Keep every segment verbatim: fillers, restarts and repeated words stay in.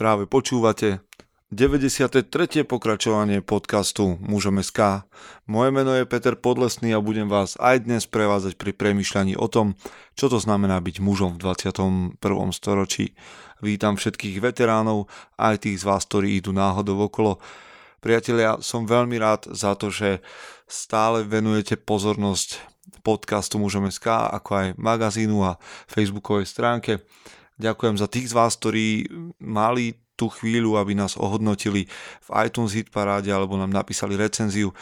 Práve počúvate deväťdesiate tretie pokračovanie podcastu Mužom bodka es ká. Moje meno je Peter Podlesný a budem vás aj dnes prevázať pri premýšľaní o tom, čo to znamená byť mužom v dvadsiatom prvom storočí. Vítam všetkých veteránov, aj tých z vás, ktorí idú náhodou okolo. Priatelia, som veľmi rád za to, že stále venujete pozornosť podcastu Mužom bodka es ká, ako aj magazínu a facebookovej stránke. Ďakujem za tých z vás, ktorí mali tú chvíľu, aby nás ohodnotili v iTunes hitparáde alebo nám napísali recenziu.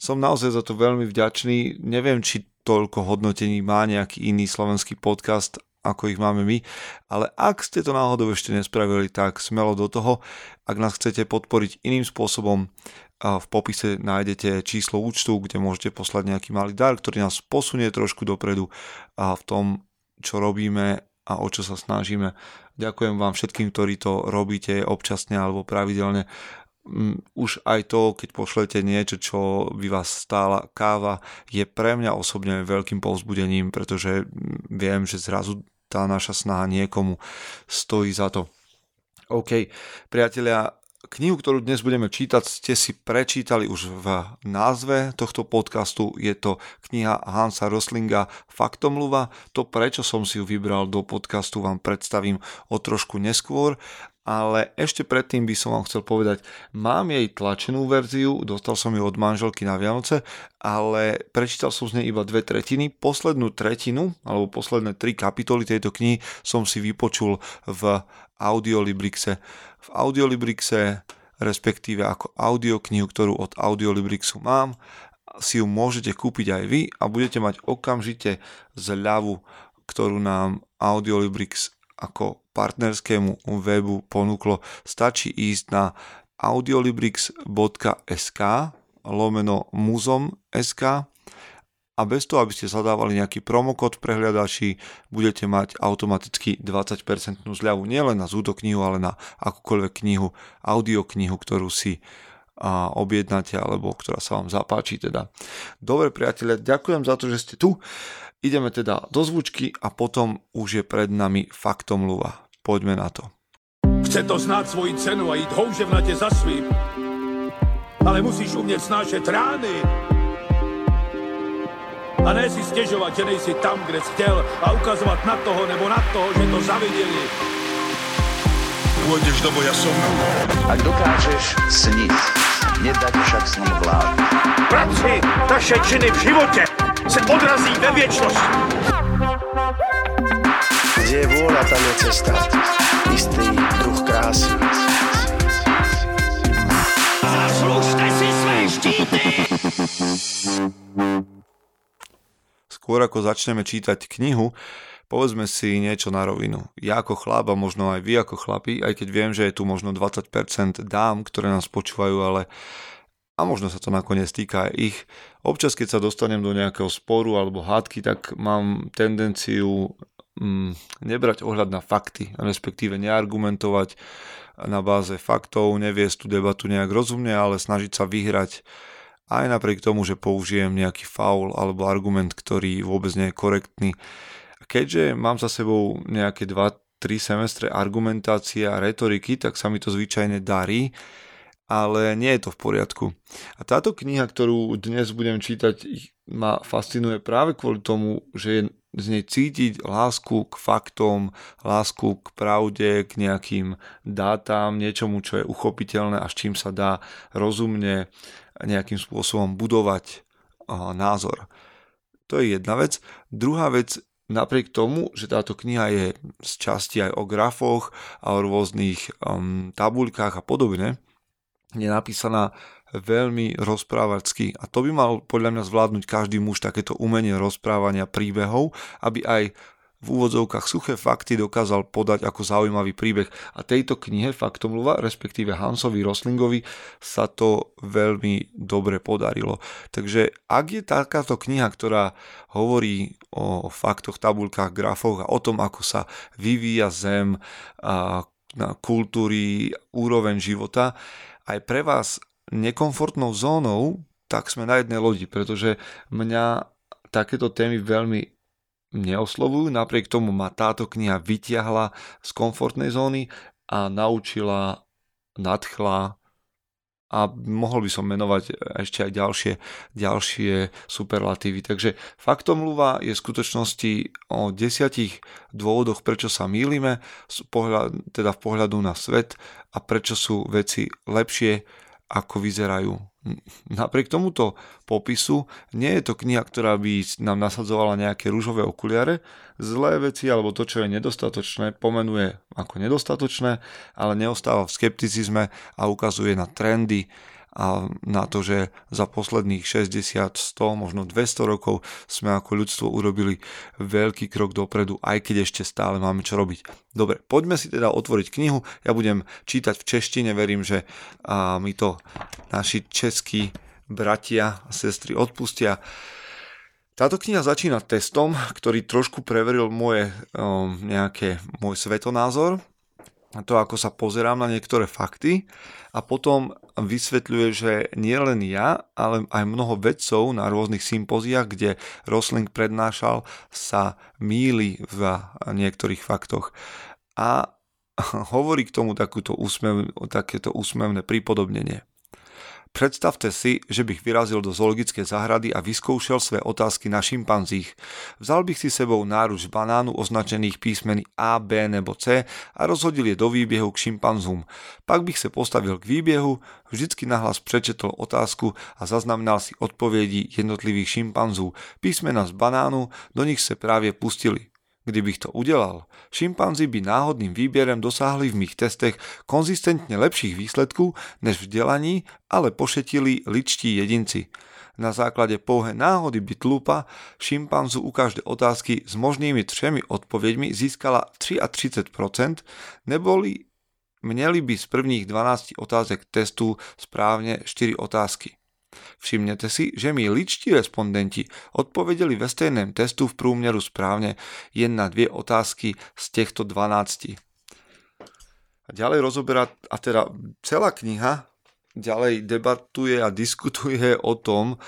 Som naozaj za to veľmi vďačný. Neviem, či toľko hodnotení má nejaký iný slovenský podcast, ako ich máme my, ale ak ste to náhodou ešte nespravili, tak smelo do toho. Ak nás chcete podporiť iným spôsobom, v popise nájdete číslo účtu, kde môžete poslať nejaký malý dar, ktorý nás posunie trošku dopredu v tom, čo robíme a o čo sa snažíme. Ďakujem vám všetkým, ktorí to robíte občasne alebo pravidelne. Už aj to, keď pošlete niečo, čo by vás stála káva, je pre mňa osobne veľkým povzbudením, pretože viem, že zrazu tá naša snaha niekomu stojí za to. OK, priatelia, knihu, ktorú dnes budeme čítať, ste si prečítali už v názve tohto podcastu. Je to kniha Hansa Roslinga Faktomluva. To, prečo som si ju vybral do podcastu, vám predstavím o trošku neskôr. Ale ešte predtým by som vám chcel povedať, mám jej tlačenú verziu, dostal som ju od manželky na Vianoce, ale prečítal som z nej iba dve tretiny. Poslednú tretinu, alebo posledné tri kapitoly tejto knihy som si vypočul v Audiolibrixe. V Audiolibrixe, respektíve ako audioknihu, ktorú od Audiolibrixu mám, si ju môžete kúpiť aj vy a budete mať okamžite zľavu, ktorú nám Audiolibrix ako partnerskému webu ponúklo. Stačí ísť na audiolibrix bodka es ká lomeno muzom bodka es ká a bez toho, aby ste zadávali nejaký promokód v prehliadači, budete mať automaticky dvadsať percent zľavu nielen na túto knihu, ale na akúkoľvek knihu, audioknihu, ktorú si a objednáte alebo ktorá sa vám zapáči teda. Dobre priatelia, ďakujem za to, že ste tu. Ideme teda do zvučky a potom už je pred nami Faktomluva. Poďme na to. Chce to znať svoji cenu a ísť houževnate za svým. Ale musíš umieť snášať rány. A ne si stěžovat, že nejsi tam, kde jsi chtěl a ukazovat na toho nebo na toho, že to zaviděli. Pôjdeš do boja som. Ak dokážeš sniť, nedať však snom vlád. Práci taše činy v živote se odrazí ve viečnosť. Kde je vôľa, tam je cesta. Istý druh krásy. Zaslužte si své štíty! Skôr ako začneme čítať knihu, povedzme si niečo na rovinu. Ja ako chlap a možno aj vy ako chlapi, aj keď viem, že je tu možno dvadsať percent dám, ktoré nás počúvajú, ale a možno sa to nakoniec týka aj ich. Občas, keď sa dostanem do nejakého sporu alebo hádky, tak mám tendenciu mm, nebrať ohľad na fakty, respektíve neargumentovať na báze faktov, neviesť tú debatu nejak rozumne, ale snažiť sa vyhrať aj napriek tomu, že použijem nejaký faul alebo argument, ktorý vôbec nie je korektný. Keďže mám za sebou nejaké dva tri semestre argumentácie a retoriky, tak sa mi to zvyčajne darí, ale nie je to v poriadku. A táto kniha, ktorú dnes budem čítať, ma fascinuje práve kvôli tomu, že je z nej cítiť lásku k faktom, lásku k pravde, k nejakým dátam, niečomu, čo je uchopiteľné a s čím sa dá rozumne nejakým spôsobom budovať názor. To je jedna vec. Druhá vec, napriek tomu, že táto kniha je z časti aj o grafoch a o rôznych um, tabuľkách a podobne, je napísaná veľmi rozprávačsky. A to by mal podľa mňa zvládnuť každý muž, takéto umenie rozprávania príbehov, aby aj v úvodzovkách suché fakty dokázal podať ako zaujímavý príbeh. A tejto knihe Faktomluva, respektíve Hansovi Roslingovi, sa to veľmi dobre podarilo. Takže ak je takáto kniha, ktorá hovorí o faktoch, tabuľkách, grafoch a o tom, ako sa vyvíja zem, a kultúry, úroveň života, aj pre vás nekomfortnou zónou, tak sme na jednej lodi, pretože mňa takéto témy veľmi neoslovujú, napriek tomu ma táto kniha vytiahla z komfortnej zóny a naučila, nadchla a mohol by som menovať ešte aj ďalšie, ďalšie superlatívy. Takže faktomluva je v skutočnosti o desiatich dôvodoch, prečo sa mýlime, teda v pohľadu na svet a prečo sú veci lepšie, ako vyzerajú. Napriek tomuto popisu nie je to kniha, ktorá by nám nasadzovala nejaké ružové okuliare. Zlé veci alebo to, čo je nedostatočné, pomenuje ako nedostatočné, ale neostáva v skepticizme a ukazuje na trendy a na to, že za posledných šesťdesiat, sto, možno dvesto rokov sme ako ľudstvo urobili veľký krok dopredu, aj keď ešte stále máme čo robiť. Dobre, poďme si teda otvoriť knihu. Ja budem čítať v češtine, verím, že mi to naši českí bratia a sestry odpustia. Táto kniha začína testom, ktorý trošku preveril moje, nejaké, môj svetonázor, to, ako sa pozerám na niektoré fakty, a potom vysvetľuje, že nie len ja, ale aj mnoho vedcov na rôznych sympóziách, kde Rosling prednášal, sa mýli v niektorých faktoch. A hovorí k tomu takúto úsmev, takéto úsmevné prípodobnenie. Predstavte si, že bych vyrazil do zoologickej záhrady a vyskúšal svoje otázky na šimpanzích. Vzal bych si sebou náruč banánu označených písmeny A, B nebo C a rozhodil je do výbiehu k šimpanzům. Pak bych se postavil k výbiehu, vždycky nahlas prečetl otázku a zaznamenal si odpoviedi jednotlivých šimpanzů. Písmena z banánu, do nich se právě pustili. Kdybych to udělal, šimpanzi by náhodným výběrem dosáhli v mých testech konzistentně lepších výsledků než v dělaní, ale pošetili lidští jedinci. Na základě pouhé náhody by tlupa šimpanzu u každé otázky s možnými třemi odpověďmi získala třicet tři procent, neboli měli by z prvních dvanácti otázek testů správně štyri otázky. Všimnete si, že mi ličtí respondenti odpovedeli ve stejném testu v průměru správne jen na dve otázky z týchto dvanácti. A ďalej rozoberá, a teda celá kniha ďalej debatuje a diskutuje o tom,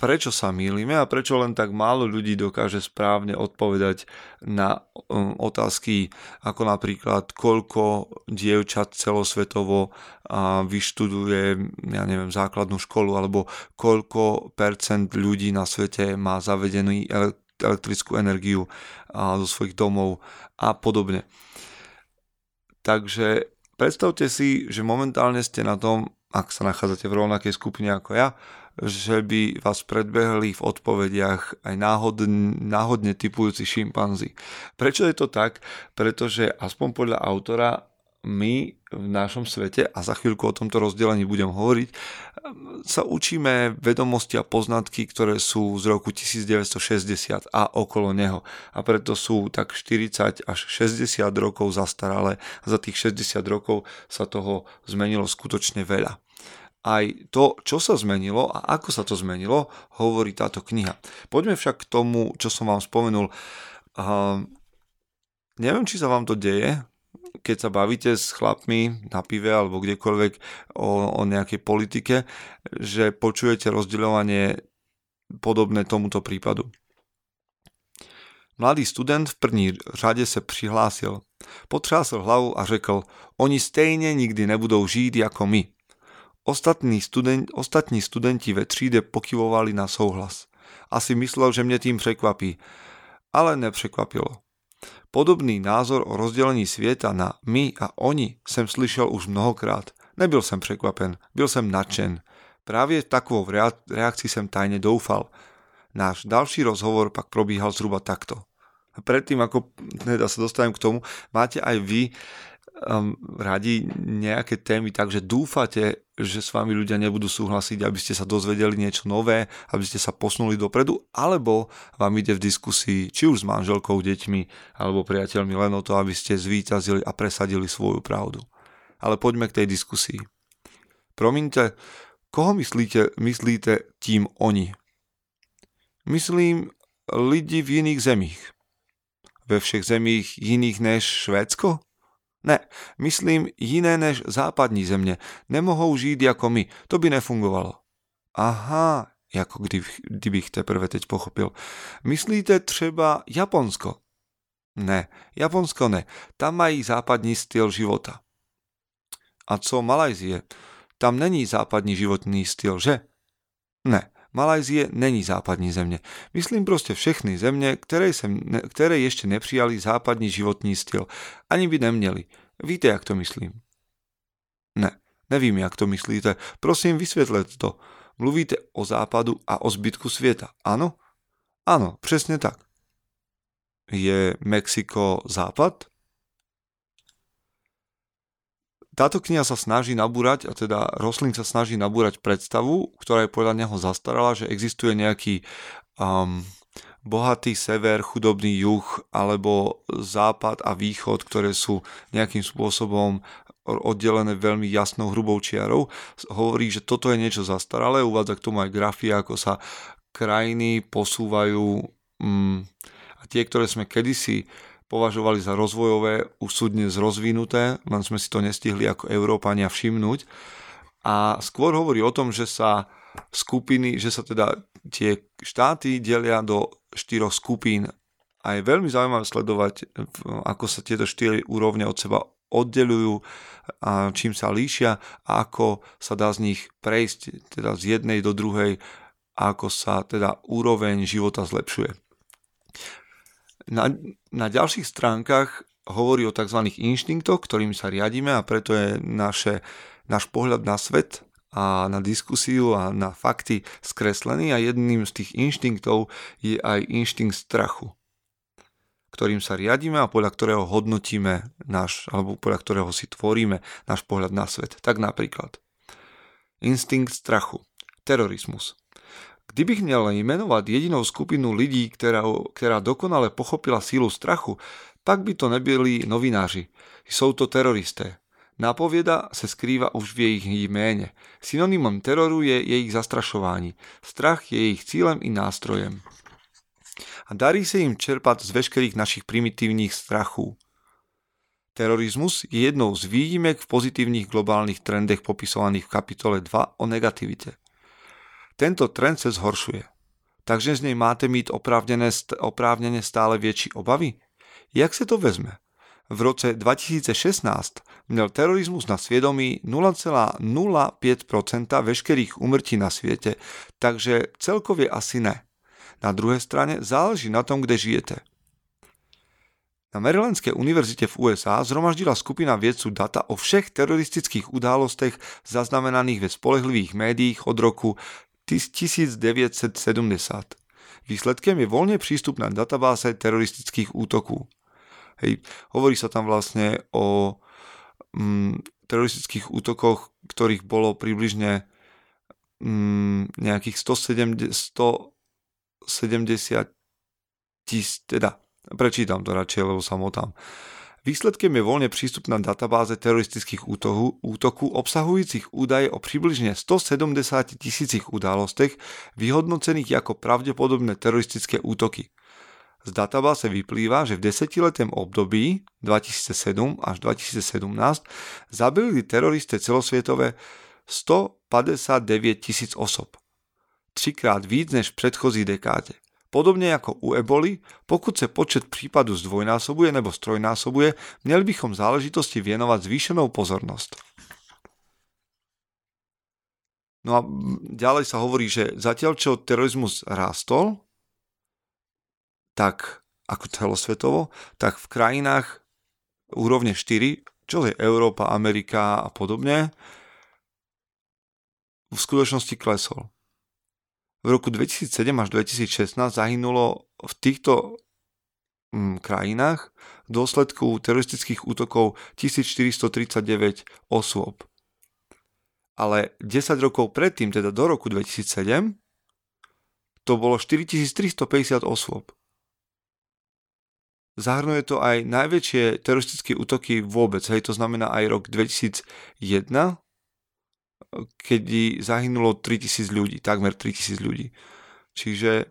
prečo sa mýlime a prečo len tak málo ľudí dokáže správne odpovedať na otázky, ako napríklad, koľko dievčat celosvetovo vyštuduje, ja neviem, základnú školu, alebo koľko percent ľudí na svete má zavedenú elektrickú energiu zo svojich domov a podobne. Takže predstavte si, že momentálne ste na tom, ak sa nachádzate v rovnakej skupine ako ja, že by vás predbehli v odpovediach aj náhodne, náhodne tipujúci šimpanzi. Prečo je to tak? Pretože aspoň podľa autora my v našom svete, a za chvíľku o tomto rozdelení budem hovoriť, sa učíme vedomosti a poznatky, ktoré sú z roku tisíc deväťsto šesťdesiat a okolo neho. A preto sú tak štyridsať až šesťdesiat rokov zastaralé. Za tých šesťdesiat rokov sa toho zmenilo skutočne veľa. Aj to, čo sa zmenilo a ako sa to zmenilo, hovorí táto kniha. Poďme však k tomu, čo som vám spomenul. Uh, neviem, či sa vám to deje, keď sa bavíte s chlapmi na pive alebo kdekoľvek o, o nejakej politike, že počujete rozdeľovanie podobné tomuto prípadu. Mladý student v první řadě se přihlásil. Potřásl hlavu a řekl: oni stejne nikdy nebudou žít jako my. Ostatní studenti, ostatní studenti ve tříde pokyvovali na souhlas. Asi myslel, že mě tím překvapí, ale nepřekvapilo. Podobný názor o rozdělení světa na my a oni jsem slyšel už mnohokrát. Nebyl jsem překvapen, byl jsem nadšen. Právě takovou reakci jsem tajně doufal. Náš další rozhovor pak probíhal zhruba takto. Predtým, ako teda sa dostanem k tomu, máte aj vy um, radi nejaké témy, takže dúfate, že s vami ľudia nebudú súhlasiť, aby ste sa dozvedeli niečo nové, aby ste sa posunuli dopredu, alebo vám ide v diskusii či už s manželkou, deťmi alebo priateľmi len o to, aby ste zvíťazili a presadili svoju pravdu. Ale poďme k tej diskusii. Promiňte, koho myslíte, myslíte tím oni? Myslím lidi v iných zemích. Ve všech zemích iných než Švédsko? Ne, myslím jiné než západní země. Nemohou žít jako my, to by nefungovalo. Aha, jako kdy, kdybych teprve teď pochopil. Myslíte třeba Japonsko? Ne, Japonsko ne, tam mají západní styl života. a co Malajzie? Tam není západní životní styl, že? Ne, Malajzie není západní země. Myslím proste všechny země, ktoré, sem, ktoré ešte nepřijali západní životní styl. Ani by nemieli. Víte, jak to myslím? Ne, nevím, jak to myslíte. Prosím, vysvětlete to. Mluvíte o západu a o zbytku světa, ano? Ano, přesně tak. Je Mexiko západ? Táto kniha sa snaží nabúrať, a teda Rosling sa snaží nabúrať predstavu, ktorá je podľa neho zastarala, že existuje nejaký um, bohatý sever, chudobný juh, alebo západ a východ, ktoré sú nejakým spôsobom oddelené veľmi jasnou hrubou čiarou. Hovorí, že toto je niečo zastaralé, uvádza k tomu aj grafia, ako sa krajiny posúvajú um, a tie, ktoré sme kedysi považovali za rozvojové, už sú dnes rozvinuté, len sme si to nestihli ako Európania všimnúť. A skôr hovorí o tom, že sa skupiny, že sa teda tie štáty delia do štyroch skupín. A je veľmi zaujímavé sledovať, ako sa tieto štyri úrovne od seba oddelujú, a čím sa líšia a ako sa dá z nich prejsť, teda z jednej do druhej, a ako sa teda úroveň života zlepšuje. Na, na ďalších stránkach hovorí o tzv. Inštinktoch, ktorými sa riadíme, a preto je naše, náš pohľad na svet a na diskusiu a na fakty skreslený, a jedným z tých inštinktov je aj inštinkt strachu, ktorým sa riadíme a podľa ktorého hodnotíme náš, alebo podľa ktorého si tvoríme náš pohľad na svet. Tak napríklad instinkt strachu, terorizmus. Kdybych měl jmenovat jedinou skupinu lidí, která, která dokonale pochopila sílu strachu, pak by to nebyli novináři. Jsou to teroristé. Nápověda se skrývá už v jejich jméně. Synonymem teroru je jejich zastrašování. Strach je jejich cílem i nástrojem. A darí se jim čerpat z veškerých našich primitivních strachů. Terorizmus je jednou z výjimek v pozitivních globálnych trendech popisovaných v kapitole dva o negativitě. Tento trend sa zhoršuje. Takže z nej máte mít oprávnené, oprávnené stále väčší obavy? Jak sa to vezme? V roce dva tisíce šestnáct měl terorizmus na svědomí nula celá nula päť percent veškerých úmrtí na světě, takže celkově asi ne. Na druhé straně záleží na tom, kde žijete. Na Marylandské univerzite v U S A zhromaždila skupina vědců data o všech teroristických událostech zaznamenaných ve spolehlivých médiích od roku tisíc deväťsto sedemdesiat. Výsledkem je voľne prístupná databáza teroristických útokov. Hej, hovorí sa tam vlastne o mm, teroristických útokoch, ktorých bolo približne mm, nejakých stosedemdesiat tisíc, teda prečítam to radšej, lebo sa motám. Výsledkem je voľne prístupná databáze teroristických útohu, útoku obsahujúcich údaje o približne stosedemdesiat tisícich událostech vyhodnocených ako pravdepodobné teroristické útoky. Z databáze vyplýva, že v desetiletém období dva tisíce sedem až dva tisíce sedemnásť zabili teroriste celosvietové stopäťdesiatdeväť tisíc osob. Trikrát víc než v predchozí dekáde. Podobne ako u eboli, pokud sa počet prípadu zdvojnásobuje nebo strojnásobuje, mali bychom záležitosti venovať zvýšenou pozornosť. No a ďalej sa hovorí, že zatiaľ čo terorizmus rástol, tak ako celosvetovo, tak v krajinách úrovne štyri, čo je Európa, Amerika a podobne, v skutočnosti klesol. V roku dvetisícsedem až dvetisícšestnásť zahynulo v týchto krajinách v dôsledku teroristických útokov tisícštyristotridsaťdeväť osôb. Ale desať rokov predtým, teda do roku dvetisícsedem, to bolo štyritisíctristopäťdesiat osôb. Zahrnuje to aj najväčšie teroristické útoky vôbec, hej, to znamená aj rok dvetisícjeden, kedy zahynulo tritisíc ľudí, takmer tritisíc ľudí. Čiže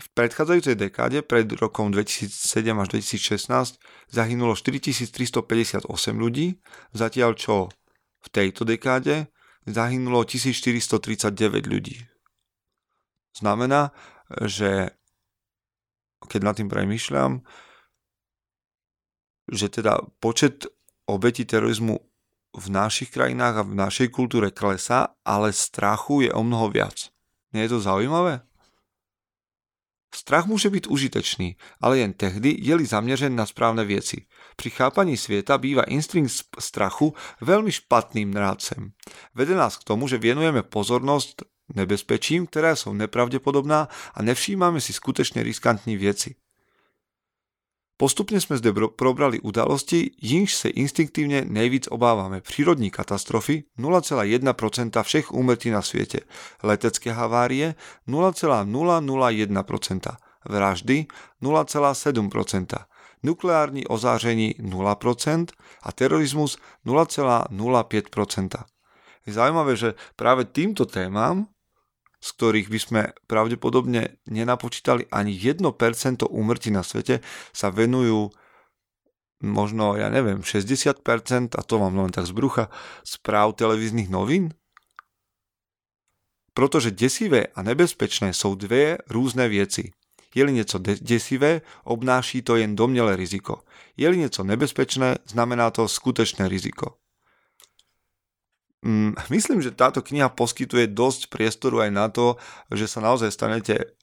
v predchádzajúcej dekáde, pred rokom dvetisícsedem až dvetisícšestnásť, zahynulo štyritisíctristopäťdesiatosem ľudí, zatiaľ čo v tejto dekáde zahynulo tisícštyristotridsaťdeväť ľudí. Znamená, že keď nad tým premýšľam, že teda počet obetí terorizmu v našich krajinách a v našej kultúre klesá, ale strachu je omnoho viac. Nie je to zaujímavé? Strach môže byť užitečný, ale jen tehdy, je-li zamieřen na správne veci. Pri chápaní sveta býva instinkt strachu veľmi špatným nrádcem. Vede nás k tomu, že venujeme pozornosť nebezpečím, ktoré sú nepravdepodobná a nevšímame si skutečne riskantní veci. Postupne sme zde probrali udalosti, jinž se instinktívne nejvíc obávame. Prírodní katastrofy nula celá jedna percent všech úmrtí na svete, letecké havárie nula celá nula nula jedna percent, vraždy nula celá sedm percent, nukleární ozáření nula percent a terorizmus nula celá nula pět percent. Je zaujímavé, že práve týmto témam, z ktorých by sme pravdepodobne nenapočítali ani jedno percento úmrtí na svete, sa venujú možno, ja neviem, šesťdesiat percent, a to vám len tak z brucha, správ televíznych novín? Pretože desivé a nebezpečné sú dve rôzne veci. Je-li niečo de- desivé, obnáší to jen domnelé riziko. Je-li niečo nebezpečné, znamená to skutečné riziko. Myslím, že táto kniha poskytuje dosť priestoru aj na to, že sa naozaj stanete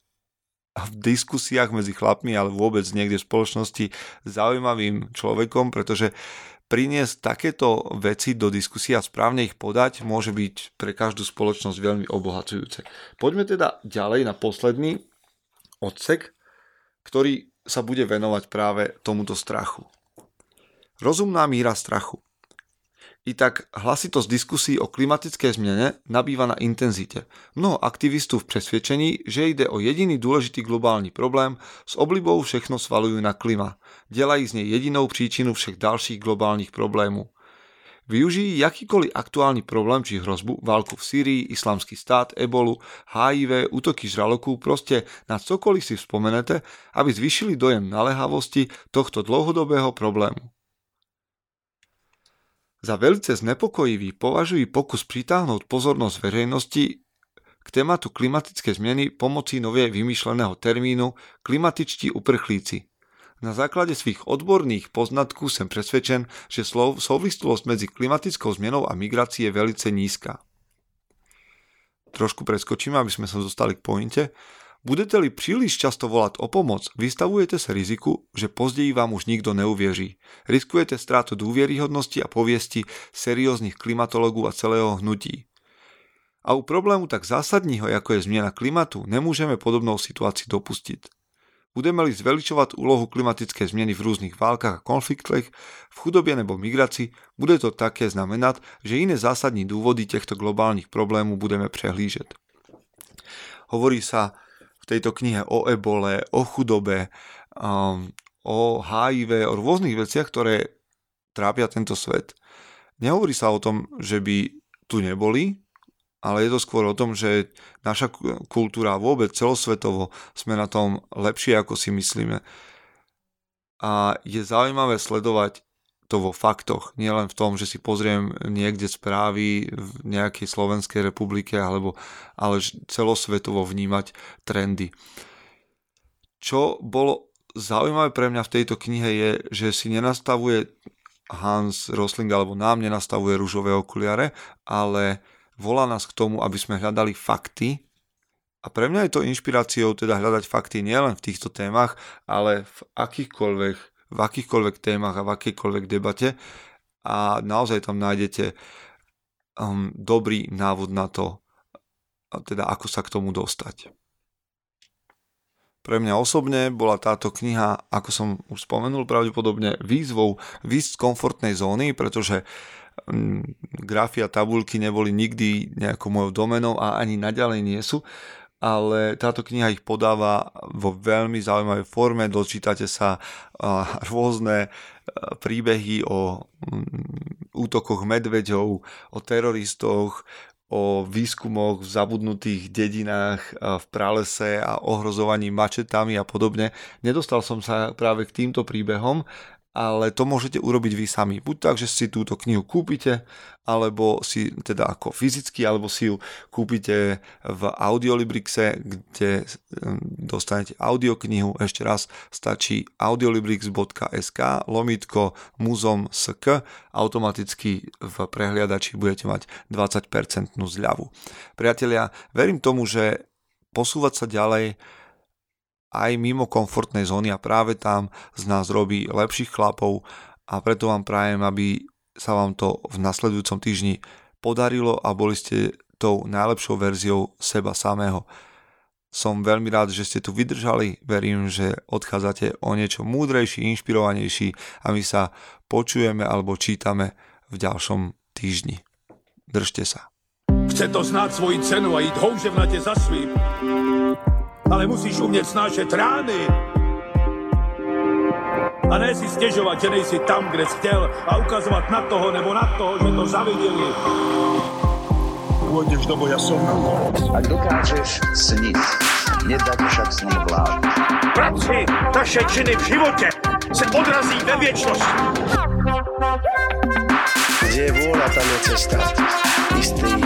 v diskusiách medzi chlapmi, ale vôbec niekde v spoločnosti zaujímavým človekom, pretože priniesť takéto veci do diskusie a správne ich podať môže byť pre každú spoločnosť veľmi obohacujúce. Poďme teda ďalej na posledný odsek, ktorý sa bude venovať práve tomuto strachu. Rozumná míra strachu. I tak hlasitosť diskusí o klimatické zmene nabýva na intenzite. Mnoho aktivistov v presvedčení, že ide o jediný dôležitý globálny problém, s oblibou všechno svalujú na klima. Delají z nej jedinou príčinu všech dalších globálnych problémů. Využijí jakýkoliv aktuálny problém či hrozbu, válku v Sýrii, islamský stát, ebolu, há í vé, útoky žraloků, proste na cokoliv si vzpomenete, aby zvýšili dojem naléhavosti tohto dlhodobého problému. Za veľce znepokojivý považujú pokus pritáhnuť pozornosť verejnosti k tématu klimatické zmeny pomocí novie vymýšleného termínu klimatičtí uprchlíci. Na základe svých odborných poznatků som presvedčen, že slov souvislosť medzi klimatickou zmenou a migrácií je veľce nízka. Trošku preskočíme, aby sme sa dostali k pointe. Budete-li príliš často volať o pomoc, vystavujete sa riziku, že pozdeji vám už nikto neuvěří. Riskujete strátu dôvieryhodnosti a poviesti serióznych klimatologov a celého hnutí. A u problému tak zásadního, ako je zmena klimatu, nemôžeme podobnou situácii dopustiť. Budeme-li zveličovať úlohu klimatické zmeny v rôznych válkach a konfliktech, v chudobe nebo migraci, bude to také znamenať, že iné zásadní dôvody týchto globálnych problémov budeme prehlížať. Hovorí sa v tejto knihe o ebole, o chudobe, um, o há í vé, o rôznych veciach, ktoré trápia tento svet. Nehovorí sa o tom, že by tu neboli, ale je to skôr o tom, že naša kultúra vôbec celosvetovo sme na tom lepšie, ako si myslíme. A je zaujímavé sledovať to vo faktoch, nielen v tom, že si pozriem niekde správy v nejakej Slovenskej republike, alebo, ale celosvetovo vnímať trendy. Čo bolo zaujímavé pre mňa v tejto knihe je, že si nenastavuje Hans Rosling, alebo nám nenastavuje ružové okuliare, ale volá nás k tomu, aby sme hľadali fakty. A pre mňa je to inšpiráciou teda hľadať fakty nielen v týchto témach, ale v akýchkoľvek, v akýchkoľvek témach a v akýkoľvek debate. A naozaj tam nájdete um, dobrý návod na to, teda ako sa k tomu dostať. Pre mňa osobne bola táto kniha, ako som už spomenul, pravdepodobne výzvou výsť z komfortnej zóny, pretože grafy a tabulky neboli nikdy nejakou mojou domenou a ani naďalej nie sú, ale táto kniha ich podáva vo veľmi zaujímavej forme. Dočítate sa rôzne príbehy o útokoch medveďov, o teroristoch, o výskumoch v zabudnutých dedinách, v pralese a ohrozovaní mačetami a podobne. Nedostal som sa práve k týmto príbehom, ale to môžete urobiť vy sami. Buď tak, že si túto knihu kúpite, alebo si teda ako fyzicky, alebo si ju kúpite v Audiolibrixe, kde dostanete audioknihu. Ešte raz, stačí audiolibrix.sk lomítko Mužom.sk, automaticky v prehliadači budete mať dvadsať percent zľavu. Priatelia, verím tomu, že posúvať sa ďalej aj mimo komfortnej zóny a práve tam z nás robí lepších chlapov a preto vám prajem, aby sa vám to v nasledujúcom týždni podarilo a boli ste tou najlepšou verziou seba samého. Som veľmi rád, že ste tu vydržali, verím, že odchádzate o niečo múdrejší, inšpirovanejší a my sa počujeme alebo čítame v ďalšom týždni. Držte sa. Chce to znáť svoji cenu a ísť houževnate za svým. Ale musíš umět snášet rány. A ne si stěžovat, že nejsi tam, kde jsi chtěl a ukazovat na toho nebo na toho, že to zaviděli. Pôjdeš do boja som. Ak dokážeš sniť, nedať však sniť vlád. Práci taše činy v životě se odrazí ve věčnosti. Kde je vôľa, tam je cesta. Istý